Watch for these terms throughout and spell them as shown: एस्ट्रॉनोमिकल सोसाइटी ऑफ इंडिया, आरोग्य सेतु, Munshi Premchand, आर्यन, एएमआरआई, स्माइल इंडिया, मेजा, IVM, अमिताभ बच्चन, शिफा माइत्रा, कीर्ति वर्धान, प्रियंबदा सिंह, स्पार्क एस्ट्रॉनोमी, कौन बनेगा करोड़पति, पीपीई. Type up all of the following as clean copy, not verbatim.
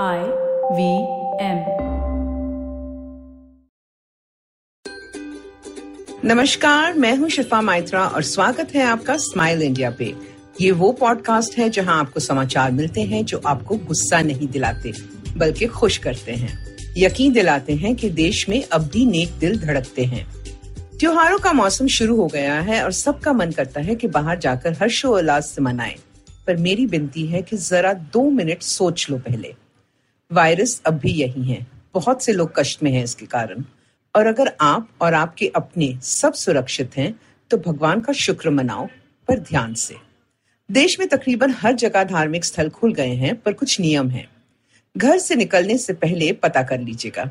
IVM। नमस्कार, मैं हूँ शिफा माइत्रा और स्वागत है आपका स्माइल इंडिया पे। ये वो पॉडकास्ट है जहाँ आपको समाचार मिलते हैं जो आपको गुस्सा नहीं दिलाते बल्कि खुश करते हैं, यकीन दिलाते हैं कि देश में अब भी नेक दिल धड़कते हैं। त्योहारों का मौसम शुरू हो गया है और सबका मन करता है कि बाहर जाकर हर्षोल्लास से मनाएं, पर मेरी विनती है कि जरा 2 मिनट सोच लो पहले। वायरस अब भी यही है, बहुत से लोग कष्ट में हैं इसके कारण, और अगर आप और आपके अपने सब सुरक्षित हैं तो भगवान का शुक्र मनाओ, पर ध्यान से। देश में तकरीबन हर जगह धार्मिक स्थल खुल गए हैं, पर कुछ नियम हैं। घर से निकलने से पहले पता कर लीजिएगा।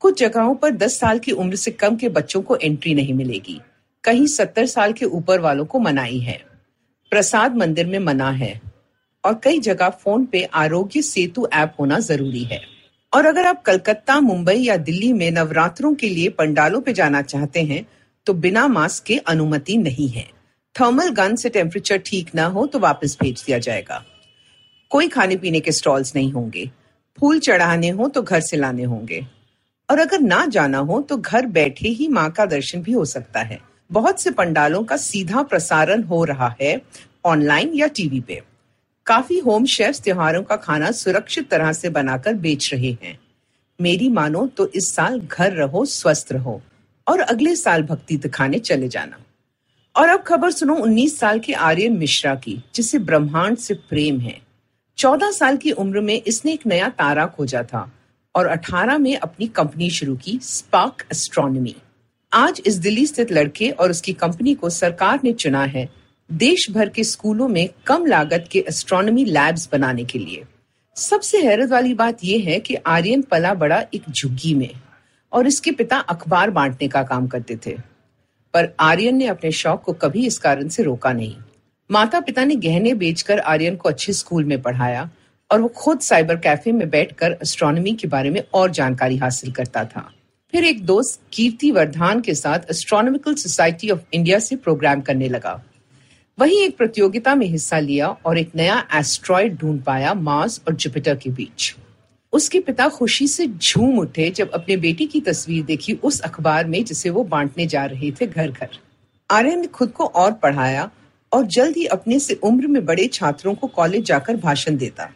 कुछ जगहों पर 10 साल की उम्र से कम के बच्चों को एंट्री नहीं मिलेगी, कहीं 70 साल के ऊपर वालों को मनाही है। प्रसाद मंदिर में मना है और कई जगह फोन पे आरोग्य सेतु ऐप होना जरूरी है। और अगर आप कलकत्ता, मुंबई या दिल्ली में नवरात्रों के लिए पंडालों पे जाना चाहते हैं तो बिना मास्क के अनुमति नहीं है। थर्मल गन से टेम्परेचर ठीक ना हो तो वापस भेज दिया जाएगा। कोई खाने पीने के स्टॉल्स नहीं होंगे। फूल चढ़ाने हो तो घर से लाने होंगे, और अगर ना जाना हो तो घर बैठे ही माँ का दर्शन भी हो सकता है। बहुत से पंडालों का सीधा प्रसारण हो रहा है ऑनलाइन या टीवी पे। काफी होम शेफ्स त्योहारों का खाना सुरक्षित तरह से बनाकर बेच रहे हैं। मेरी मानो तो इस साल घर रहो, स्वस्थ रहो और अगले साल भक्ति दिखाने चले जाना। और अब खबर सुनो 19 साल के आर्यन मिश्रा की, जिसे ब्रह्मांड से प्रेम है। 14 साल की उम्र में इसने एक नया तारा खोजा था और 18 में अपनी कंपनी शुरू की, स्पार्क एस्ट्रॉनोमी। आज इस दिल्ली स्थित लड़के और उसकी कंपनी को सरकार ने चुना है देश भर के स्कूलों में कम लागत के एस्ट्रोनॉमी लैब्स बनाने के लिए। सबसे हैरत वाली बात यह है कि आर्यन पला बड़ा एक झुग्गी में, और इसके पिता अखबार बांटने का काम करते थे, पर आर्यन ने अपने शौक को कभी इस कारण से रोका नहीं। माता पिता ने गहने बेचकर आर्यन को अच्छे स्कूल में पढ़ाया और वो खुद साइबर कैफे में बैठकर एस्ट्रोनॉमी के बारे में और जानकारी हासिल करता था। फिर एक दोस्त कीर्ति वर्धान के साथ एस्ट्रॉनोमिकल सोसाइटी ऑफ इंडिया से प्रोग्राम करने लगा। वहीं एक प्रतियोगिता में हिस्सा लिया और एक नया एस्ट्रॉयड ढूंढ पाया मार्स और जुपिटर के बीच। उसके पिता खुशी से झूम उठे जब अपने बेटी की तस्वीर देखी उस अखबार में जिसे वो बांटने जा रहे थे घर घर। आर्यन ने खुद को और पढ़ाया और जल्द ही अपने से उम्र में बड़े छात्रों को कॉलेज जाकर भाषण देता।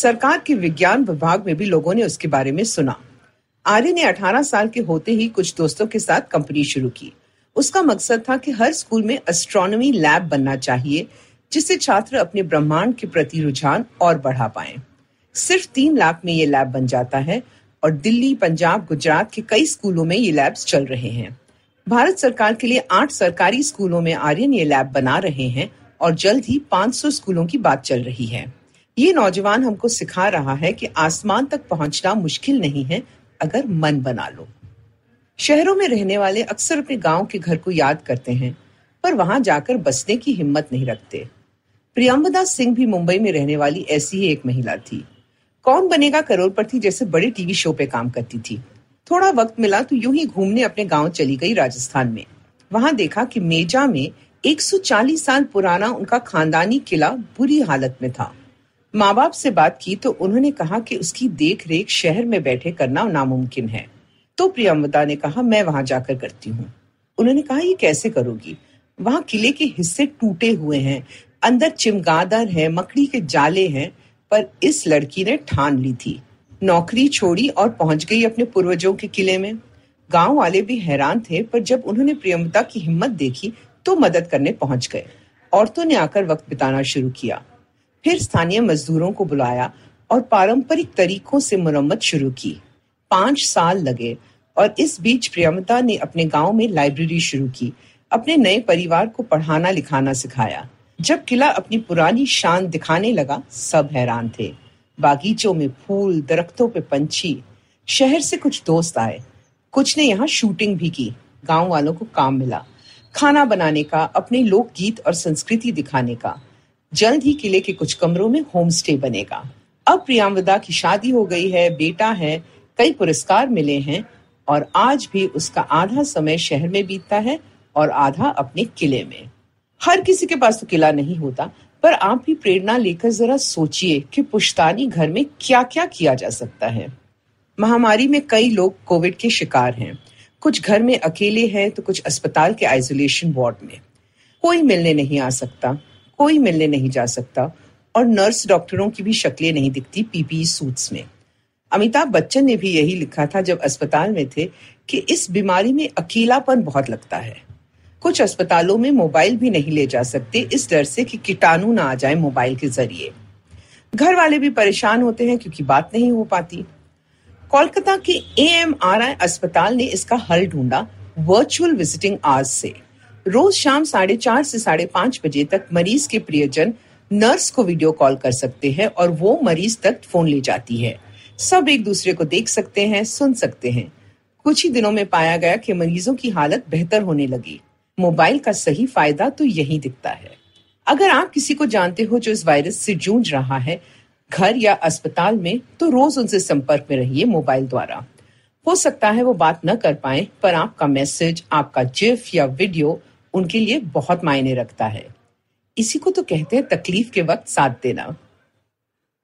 सरकार के विज्ञान विभाग में भी लोगों ने उसके बारे में सुना। आर्यन ने 18 साल के होते ही कुछ दोस्तों के साथ कंपनी शुरू की। उसका मकसद था कि हर स्कूल में एस्ट्रोनॉमी लैब बनना चाहिए जिससे छात्र अपने ब्रह्मांड के प्रति रुझान और बढ़ा पाएं। सिर्फ 3 लाख में ये लैब बन जाता है और दिल्ली, पंजाब, गुजरात के कई स्कूलों में ये लैब्स चल रहे हैं। भारत सरकार के लिए 8 सरकारी स्कूलों में आर्यन ये लैब बना रहे हैं और जल्द ही 500 स्कूलों की बात चल रही है। ये नौजवान हमको सिखा रहा है कि आसमान तक पहुंचना मुश्किल नहीं है अगर मन बना लो। शहरों में रहने वाले अक्सर अपने गांव के घर को याद करते हैं, पर वहां जाकर बसने की हिम्मत नहीं रखते। प्रियंबदा सिंह भी मुंबई में रहने वाली ऐसी ही एक महिला थी। कौन बनेगा करोड़पति जैसे बड़े टीवी शो पे काम करती थी। थोड़ा वक्त मिला तो यूं ही घूमने अपने गांव चली गई, राजस्थान में। वहां देखा कि मेजा में 140 साल पुराना उनका खानदानी किला बुरी हालत में था। माँ बाप से बात की तो उन्होंने कहा कि उसकी देख रेख शहर में बैठे करना नामुमकिन है। तो प्रियंबदा ने कहा, मैं वहां जाकर करती हूँ। उन्होंने कहा, ये कैसे करोगी? वहां किले के हिस्से टूटे हुए हैं, अंदर चिमगादड़ है, मकड़ी के जाले हैं, पर इस लड़की ने ठान ली थी। नौकरी छोड़ी और पहुंच गई अपने पूर्वजों के किले में। गांव वाले भी हैरान थे, पर जब उन्होंने प्रियंबदा की हिम्मत देखी तो मदद करने पहुंच गए। औरतों ने आकर वक्त बिताना शुरू किया। फिर स्थानीय मजदूरों को बुलाया और पारंपरिक तरीकों से मरम्मत शुरू की। 5 साल लगे और इस बीच प्रियंबदा ने अपने गांव में लाइब्रेरी शुरू की। अपने नए परिवार को पढ़ाना लिखाना सिखाया। जब किला अपनी पुरानी शान दिखाने लगा, सब हैरान थे। बागीचों में फूल, दरख्तों पे पंछी। शहर से कुछ दोस्त आए, कुछ ने यहाँ शूटिंग भी की। गांव वालों को काम मिला खाना बनाने का, अपने लोकगीत और संस्कृति दिखाने का। जल्द ही किले के कुछ कमरों में होम स्टे बनेगा। अब प्रियंबदा की शादी हो गई है, बेटा है, कई पुरस्कार मिले हैं और आज भी उसका आधा समय शहर में बीतता है और आधा अपने किले में। हर किसी के पास तो किला नहीं होता, पर आप भी प्रेरणा लेकर जरा सोचिए कि पुश्तैनी घर में क्या क्या किया जा सकता है। महामारी में कई लोग कोविड के शिकार हैं, कुछ घर में अकेले हैं तो कुछ अस्पताल के आइसोलेशन वार्ड में। कोई मिलने नहीं आ सकता, कोई मिलने नहीं जा सकता और नर्स डॉक्टरों की भी शक्लें नहीं दिखती पीपीई सूट्स में। अमिताभ बच्चन ने भी यही लिखा था जब अस्पताल में थे कि इस बीमारी में अकेलापन बहुत लगता है। कुछ अस्पतालों में मोबाइल भी नहीं ले जा सकते इस डर से कि कीटाणु ना आ जाए मोबाइल के जरिए। घर वाले भी परेशान होते हैं क्योंकि बात नहीं हो पाती। कोलकाता के एएमआरआई अस्पताल ने इसका हल ढूंढा वर्चुअल विजिटिंग आवर्स से। रोज शाम 4:30 से 5:30 बजे तक मरीज के प्रियजन नर्स को वीडियो कॉल कर सकते हैं और वो मरीज तक फोन ले जाती है। सब एक दूसरे को देख सकते हैं, सुन सकते हैं। कुछ ही दिनों में पाया गया कि मरीजों की हालत बेहतर होने लगी। मोबाइल का सही फायदा तो यही दिखता है। अगर आप किसी को जानते हो जो इस वायरस से जूझ रहा है, घर या अस्पताल में, तो रोज उनसे संपर्क में रहिए मोबाइल द्वारा। हो सकता है वो बात न कर पाए, पर आपका मैसेज, आपका जिफ या वीडियो उनके लिए बहुत मायने रखता है। इसी को तो कहते हैं तकलीफ के वक्त साथ देना।